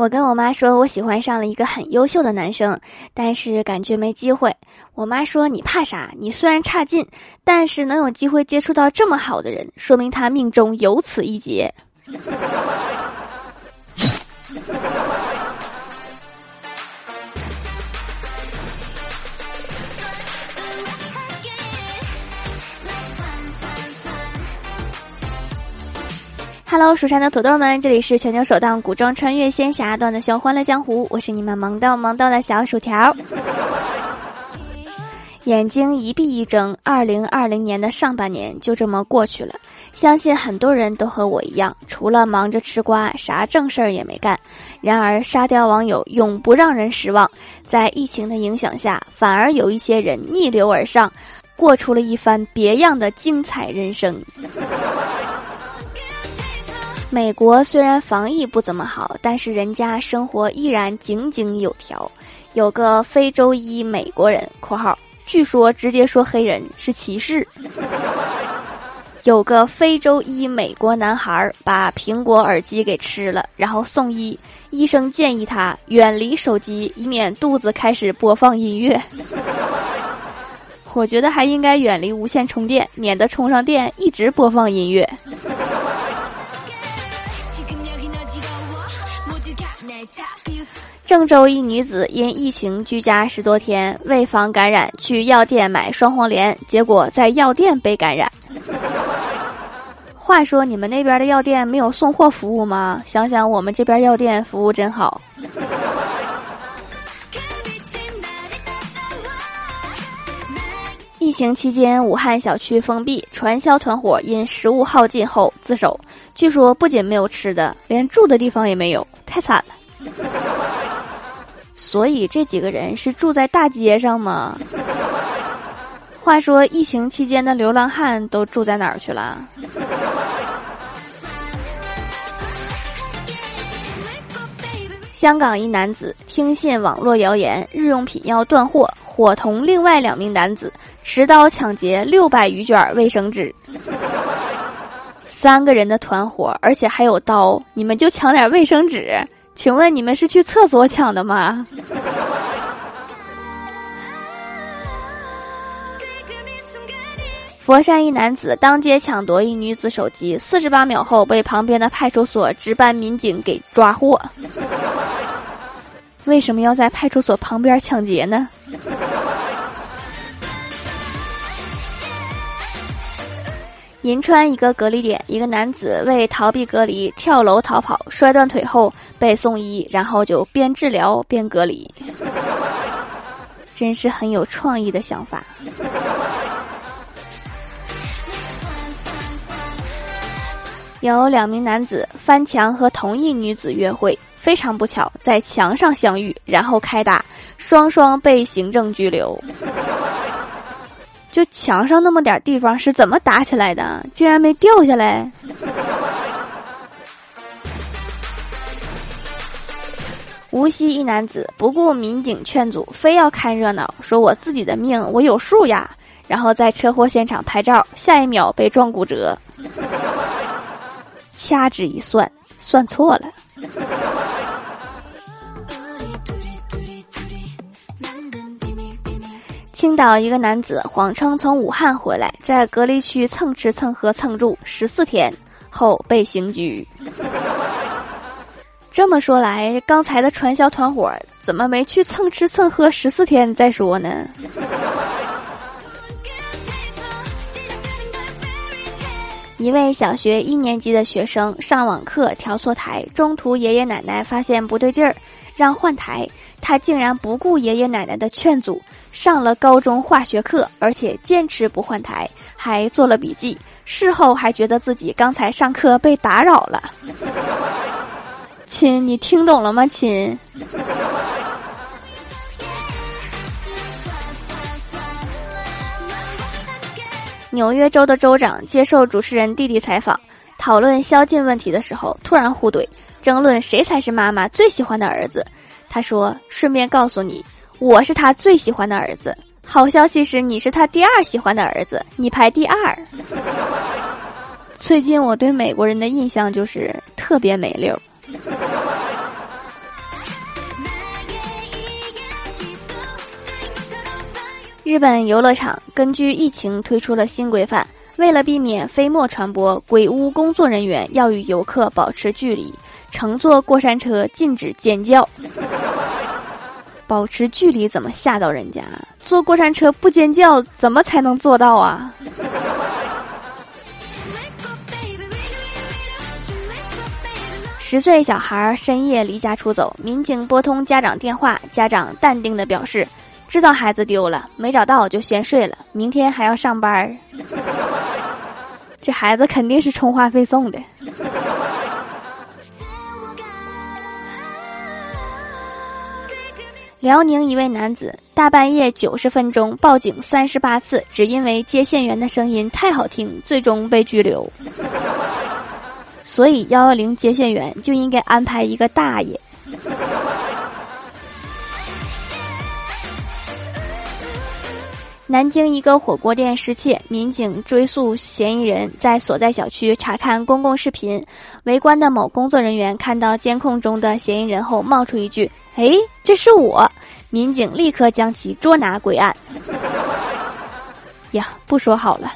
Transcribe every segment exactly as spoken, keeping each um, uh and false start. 我跟我妈说我喜欢上了一个很优秀的男生，但是感觉没机会。我妈说你怕啥？你虽然差劲，但是能有机会接触到这么好的人，说明他命中有此一劫。哈喽，蜀山的土豆们，这里是全球首档古装穿越仙侠段子秀欢乐江湖，我是你们萌到萌到的小薯条。眼睛一闭一睁，二零二零年的上半年就这么过去了。相信很多人都和我一样，除了忙着吃瓜，啥正事儿也没干。然而沙雕网友永不让人失望，在疫情的影响下，反而有一些人逆流而上，过出了一番别样的精彩人生。美国虽然防疫不怎么好，但是人家生活依然井井有条。有个非洲裔美国人（括号据说直接说黑人是歧视），有个非洲裔美国男孩把苹果耳机给吃了，然后送医，医生建议他远离手机，以免肚子开始播放音乐。我觉得还应该远离无线充电，免得充上电一直播放音乐。郑州一女子因疫情居家十多天，为防感染去药店买双黄连，结果在药店被感染。话说你们那边的药店没有送货服务吗？想想我们这边药店服务真好。疫情期间，武汉小区封闭，传销团伙因食物耗尽后自首，据说不仅没有吃的，连住的地方也没有，太惨了。所以这几个人是住在大街上吗？话说疫情期间的流浪汉都住在哪儿去了？香港一男子听信网络谣言，日用品要断货，伙同另外两名男子持刀抢劫六百余卷卫生纸。三个人的团伙，而且还有刀，你们就抢点卫生纸？请问你们是去厕所抢的吗？佛山一男子当街抢夺一女子手机，四十八秒后被旁边的派出所值班民警给抓获。为什么要在派出所旁边抢劫呢？银川一个隔离点，一个男子为逃避隔离跳楼逃跑，摔断腿后被送医，然后就边治疗边隔离，真是很有创意的想法。有两名男子翻墙和同一女子约会，非常不巧在墙上相遇，然后开打，双双被行政拘留。就墙上那么点地方是怎么打起来的？竟然没掉下来。无锡一男子不顾民警劝阻，非要看热闹，说我自己的命我有数呀，然后在车祸现场拍照，下一秒被撞骨折。掐指一算，算错了。青岛一个男子谎称从武汉回来，在隔离区蹭吃蹭喝蹭住十四天后被刑拘。这么说来，刚才的传销团伙怎么没去蹭吃蹭喝十四天再说呢？一位小学一年级的学生上网课调错台，中途爷爷奶奶发现不对劲儿，让换台。他竟然不顾爷爷奶奶的劝阻，上了高中化学课，而且坚持不换台，还做了笔记，事后还觉得自己刚才上课被打扰了。亲，你听懂了吗？亲。纽约州的州长接受主持人弟弟采访，讨论宵禁问题的时候突然互怼，争论谁才是妈妈最喜欢的儿子。他说，顺便告诉你，我是他最喜欢的儿子。好消息是你是他第二喜欢的儿子，你排第二。最近我对美国人的印象就是特别没溜。日本游乐场根据疫情推出了新规范，为了避免飞沫传播，鬼屋工作人员要与游客保持距离，乘坐过山车禁止尖叫。保持距离怎么吓到人家？坐过山车不尖叫怎么才能做到啊？十岁小孩深夜离家出走，民警拨通家长电话，家长淡定地表示，知道孩子丢了，没找到就先睡了，明天还要上班。这孩子肯定是充话费送的。辽宁一位男子大半夜九十分钟报警三十八次，只因为接线员的声音太好听，最终被拘留。所以幺幺零接线员就应该安排一个大爷。南京一个火锅店失窃，民警追溯嫌疑人，在所在小区查看公共视频，围观的某工作人员看到监控中的嫌疑人后冒出一句，哎，这是我。民警立刻将其捉拿归案。呀，不说好了。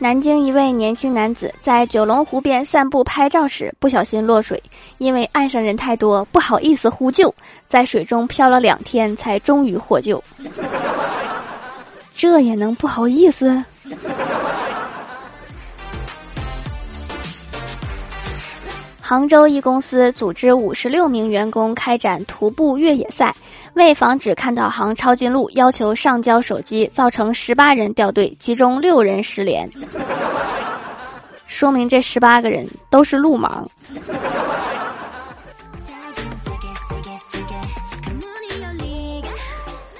南京一位年轻男子在九龙湖边散步拍照时不小心落水，因为岸上人太多不好意思呼救，在水中漂了两天才终于获救。这也能不好意思？杭州一公司组织五十六名员工开展徒步越野赛，为防止看导航抄近路，要求上交手机，造成十八人掉队，其中六人失联。说明这十八个人都是路盲。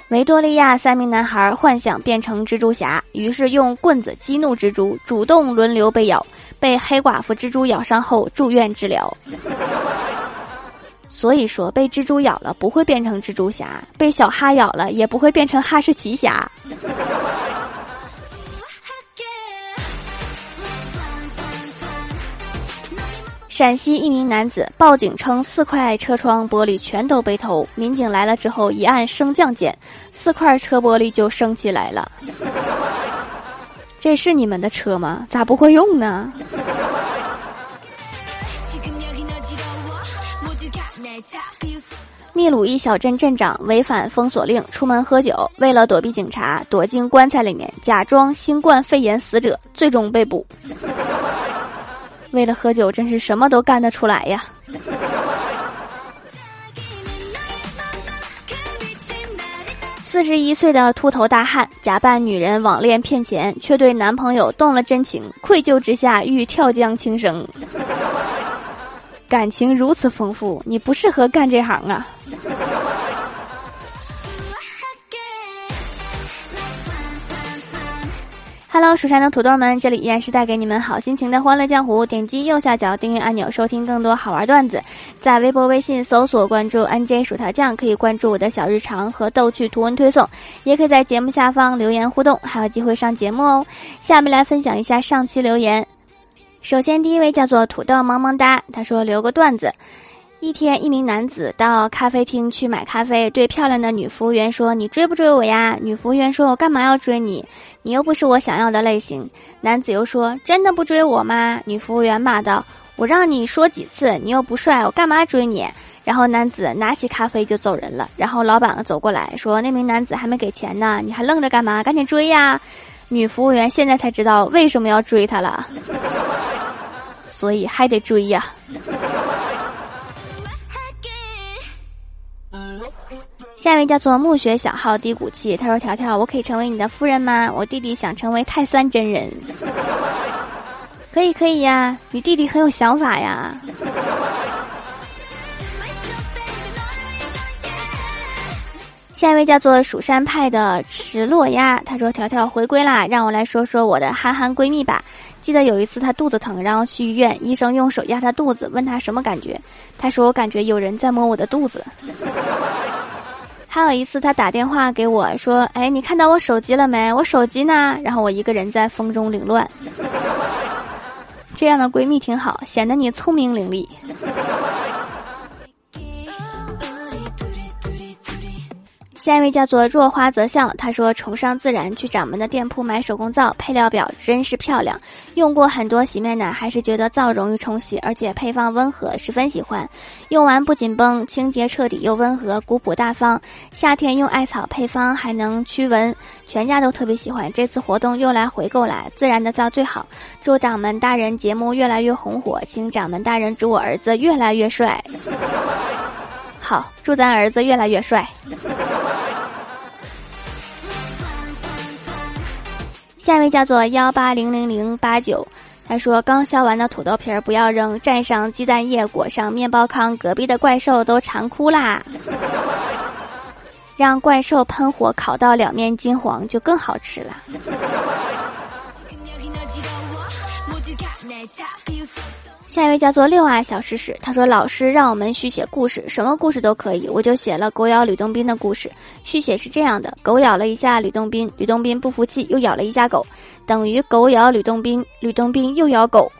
维多利亚三名男孩幻想变成蜘蛛侠，于是用棍子激怒蜘蛛，主动轮流被咬，被黑寡妇蜘蛛咬伤后住院治疗。所以说被蜘蛛咬了不会变成蜘蛛侠，被小哈咬了也不会变成哈士奇侠。陕西一名男子报警称四块车窗玻璃全都被偷，民警来了之后一按升降键，四块车玻璃就升起来了。这是你们的车吗？咋不会用呢？秘鲁一小镇镇长违反封锁令出门喝酒，为了躲避警察躲进棺材里面，假装新冠肺炎死者，最终被捕。为了喝酒真是什么都干得出来呀。四十一岁的秃头大汉假扮女人网恋骗钱，却对男朋友动了真情，愧疚之下欲跳江轻生。感情如此丰富，你不适合干这行啊。Hello， 蜀山的土豆们，这里依然是带给你们好心情的欢乐江湖。点击右下角订阅按钮，收听更多好玩段子。在微博、微信搜索关注 N J 薯条酱，可以关注我的小日常和逗趣图文推送，也可以在节目下方留言互动，还有机会上节目哦。下面来分享一下上期留言。首先，第一位叫做土豆萌萌哒，他说留个段子。一天，一名男子到咖啡厅去买咖啡，对漂亮的女服务员说，你追不追我呀？女服务员说，我干嘛要追你？你又不是我想要的类型。男子又说，真的不追我吗？女服务员骂道，我让你说几次，你又不帅，我干嘛追你？然后男子拿起咖啡就走人了。然后老板走过来说，那名男子还没给钱呢，你还愣着干嘛？赶紧追呀！女服务员现在才知道为什么要追他了，所以还得追呀。下一位叫做暮雪小号低骨气，他说条条，我可以成为你的夫人吗？我弟弟想成为泰山真人。可以可以呀，你弟弟很有想法呀。下一位叫做蜀山派的池落鸭，他说条条回归啦，让我来说说我的憨憨闺蜜吧。记得有一次她肚子疼，然后去医院，医生用手压她肚子，问她什么感觉，她说我感觉有人在摸我的肚子。还有一次她打电话给我说，哎，你看到我手机了没？我手机呢？然后我一个人在风中凌乱。这样的闺蜜挺好，显得你聪明伶俐。下一位叫做若花则笑，他说崇尚自然，去掌门的店铺买手工皂，配料表真是漂亮，用过很多洗面奶，还是觉得皂容易冲洗，而且配方温和，十分喜欢，用完不紧绷，清洁彻底又温和，古朴大方，夏天用艾草配方还能驱蚊，全家都特别喜欢，这次活动又来回购来，自然的皂最好，祝掌门大人节目越来越红火，请掌门大人祝我儿子越来越帅。好，祝咱儿子越来越帅。下一位叫做幺八零零零八九，他说刚削完的土豆皮儿不要扔，蘸上鸡蛋液，裹上面包糠，隔壁的怪兽都馋哭啦。让怪兽喷火烤到两面金黄就更好吃了。下一位叫做六啊小试试，他说老师让我们续写故事，什么故事都可以，我就写了狗咬吕洞宾的故事。续写是这样的，狗咬了一下吕洞宾，吕洞宾不服气又咬了一下狗，等于狗咬吕洞宾，吕洞宾又咬狗。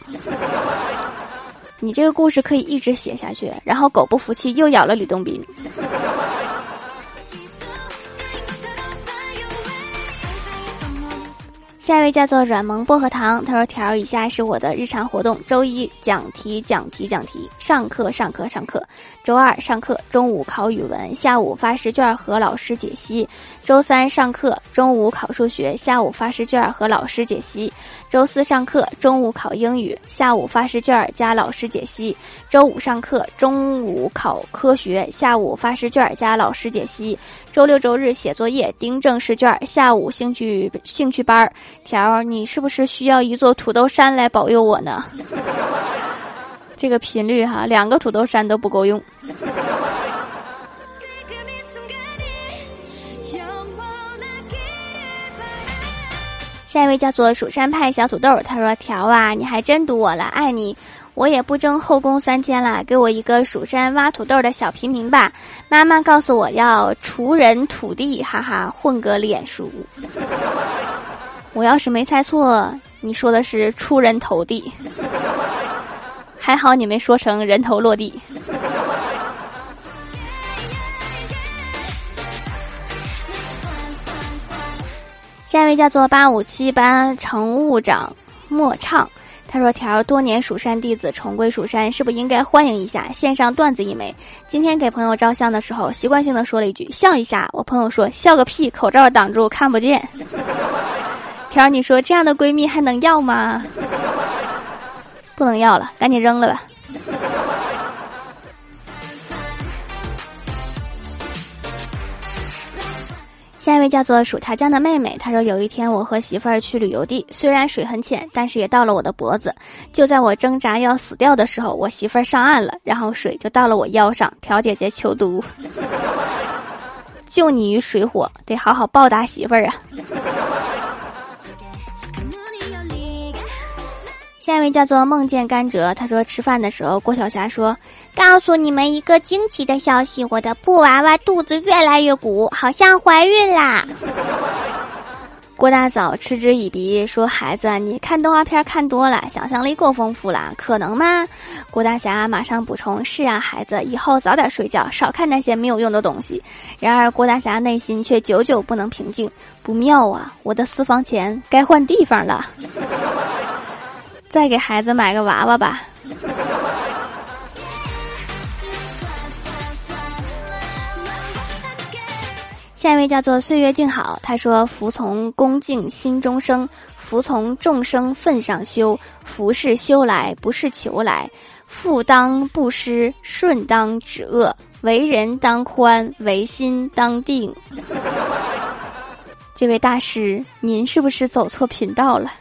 你这个故事可以一直写下去，然后狗不服气又咬了吕洞宾。下一位叫做软萌薄荷糖，他说条以下是我的日常活动，周一讲题讲题讲题，上课上课上课，周二上课，中午考语文，下午发试卷和老师解析，周三上课，中午考数学，下午发试卷和老师解析，周四上课，中午考英语，下午发试卷加老师解析，周五上课，中午考科学，下午发试卷加老师解析，周六周日写作业，订正试卷，下午兴趣兴趣班。条，你是不是需要一座土豆山来保佑我呢？这个频率哈，两个土豆山都不够用。下一位叫做蜀山派小土豆，他说条啊，你还真堵我了，爱你。我也不争后宫三千了，给我一个蜀山挖土豆的小平民吧。妈妈告诉我要除人土地，哈哈，混个脸熟。我要是没猜错，你说的是出人头地，还好你没说成人头落地。下一位叫做八五七班乘务长莫畅，他说条多年蜀山弟子重归蜀山，是不是应该欢迎一下？献上段子一枚。今天给朋友照相的时候，习惯性的说了一句笑一下，我朋友说笑个屁，口罩挡住看不见。条你说这样的闺蜜还能要吗？不能要了，赶紧扔了吧。下一位叫做薯条酱的妹妹，她说有一天我和媳妇儿去旅游地，虽然水很浅，但是也到了我的脖子，就在我挣扎要死掉的时候，我媳妇儿上岸了，然后水就到了我腰上。条姐姐求读，救你于水火，得好好报答媳妇儿啊。下一位叫做梦见甘蔗，他说吃饭的时候，郭晓霞说告诉你们一个惊奇的消息，我的布娃娃肚子越来越鼓，好像怀孕啦。郭大嫂嗤之以鼻说孩子你看动画片看多了，想象力够丰富了，可能吗？郭大侠马上补充是啊孩子，以后早点睡觉，少看那些没有用的东西。然而郭大侠内心却久久不能平静，不妙啊，我的私房钱该换地方了。再给孩子买个娃娃吧。下一位叫做岁月静好，他说服从恭敬心中生，服从众生份上修，福是修来不是求来，富当布施，顺当止恶，为人当宽，为心当定。这位大师，您是不是走错频道了？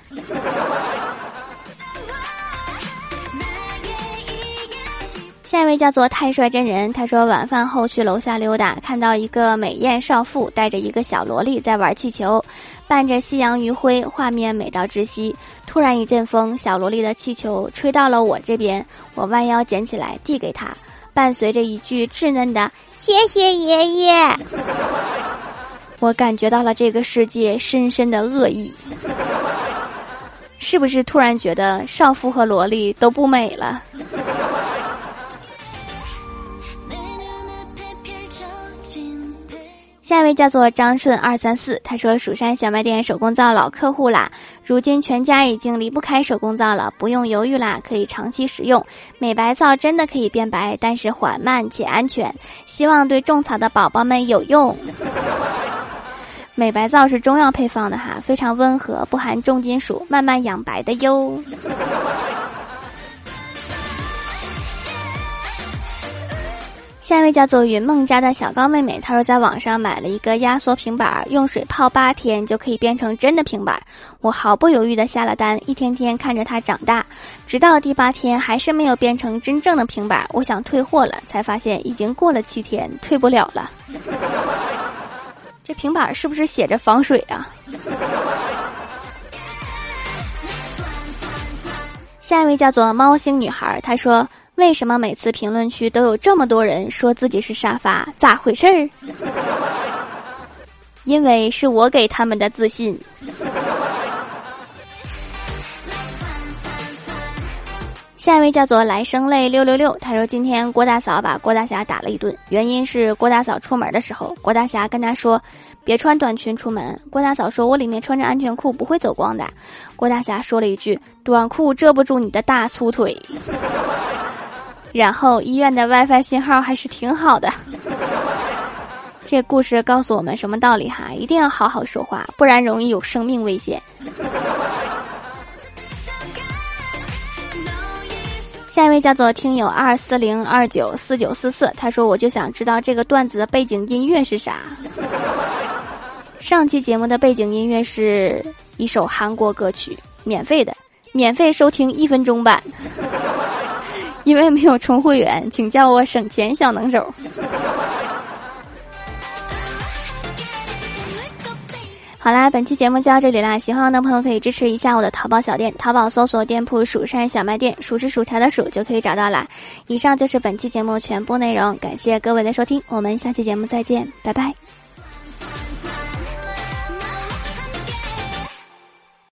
下一位叫做太帅真人，他说晚饭后去楼下溜达，看到一个美艳少妇带着一个小萝莉在玩气球，伴着夕阳余晖，画面美到窒息。突然一阵风，小萝莉的气球吹到了我这边，我弯腰捡起来递给她，伴随着一句稚嫩的谢谢爷爷。我感觉到了这个世界深深的恶意。是不是突然觉得少妇和萝莉都不美了？下一位叫做张顺二三四，他说蜀山小卖店手工皂老客户啦，如今全家已经离不开手工皂了，不用犹豫啦，可以长期使用。美白皂真的可以变白，但是缓慢且安全，希望对种草的宝宝们有用。美白皂是中药配方的哈，非常温和，不含重金属，慢慢养白的哟。下一位叫做云梦家的小高妹妹，她说在网上买了一个压缩平板，用水泡八天就可以变成真的平板。我毫不犹豫地下了单，一天天看着它长大，直到第八天还是没有变成真正的平板，我想退货了，才发现已经过了七天，退不了了。这平板是不是写着防水啊？下一位叫做猫星女孩，她说为什么每次评论区都有这么多人说自己是沙发，咋回事儿？因为是我给他们的自信。下一位叫做来生泪六六六，他说今天郭大嫂把郭大侠打了一顿，原因是郭大嫂出门的时候，郭大侠跟他说别穿短裙出门，郭大嫂说我里面穿着安全裤不会走光的，郭大侠说了一句短裤遮不住你的大粗腿。然后医院的 WiFi 信号还是挺好的。这故事告诉我们什么道理哈？一定要好好说话，不然容易有生命危险。下一位叫做听友二四零二九四九四四，他说我就想知道这个段子的背景音乐是啥。上期节目的背景音乐是一首韩国歌曲，免费的，免费收听一分钟版。因为没有充会员，请叫我省钱小能手。好啦，本期节目就到这里啦，喜欢我的朋友可以支持一下我的淘宝小店，淘宝搜索店铺蜀山小卖店，蜀是薯条的薯就可以找到啦。以上就是本期节目全部内容，感谢各位的收听，我们下期节目再见，拜拜。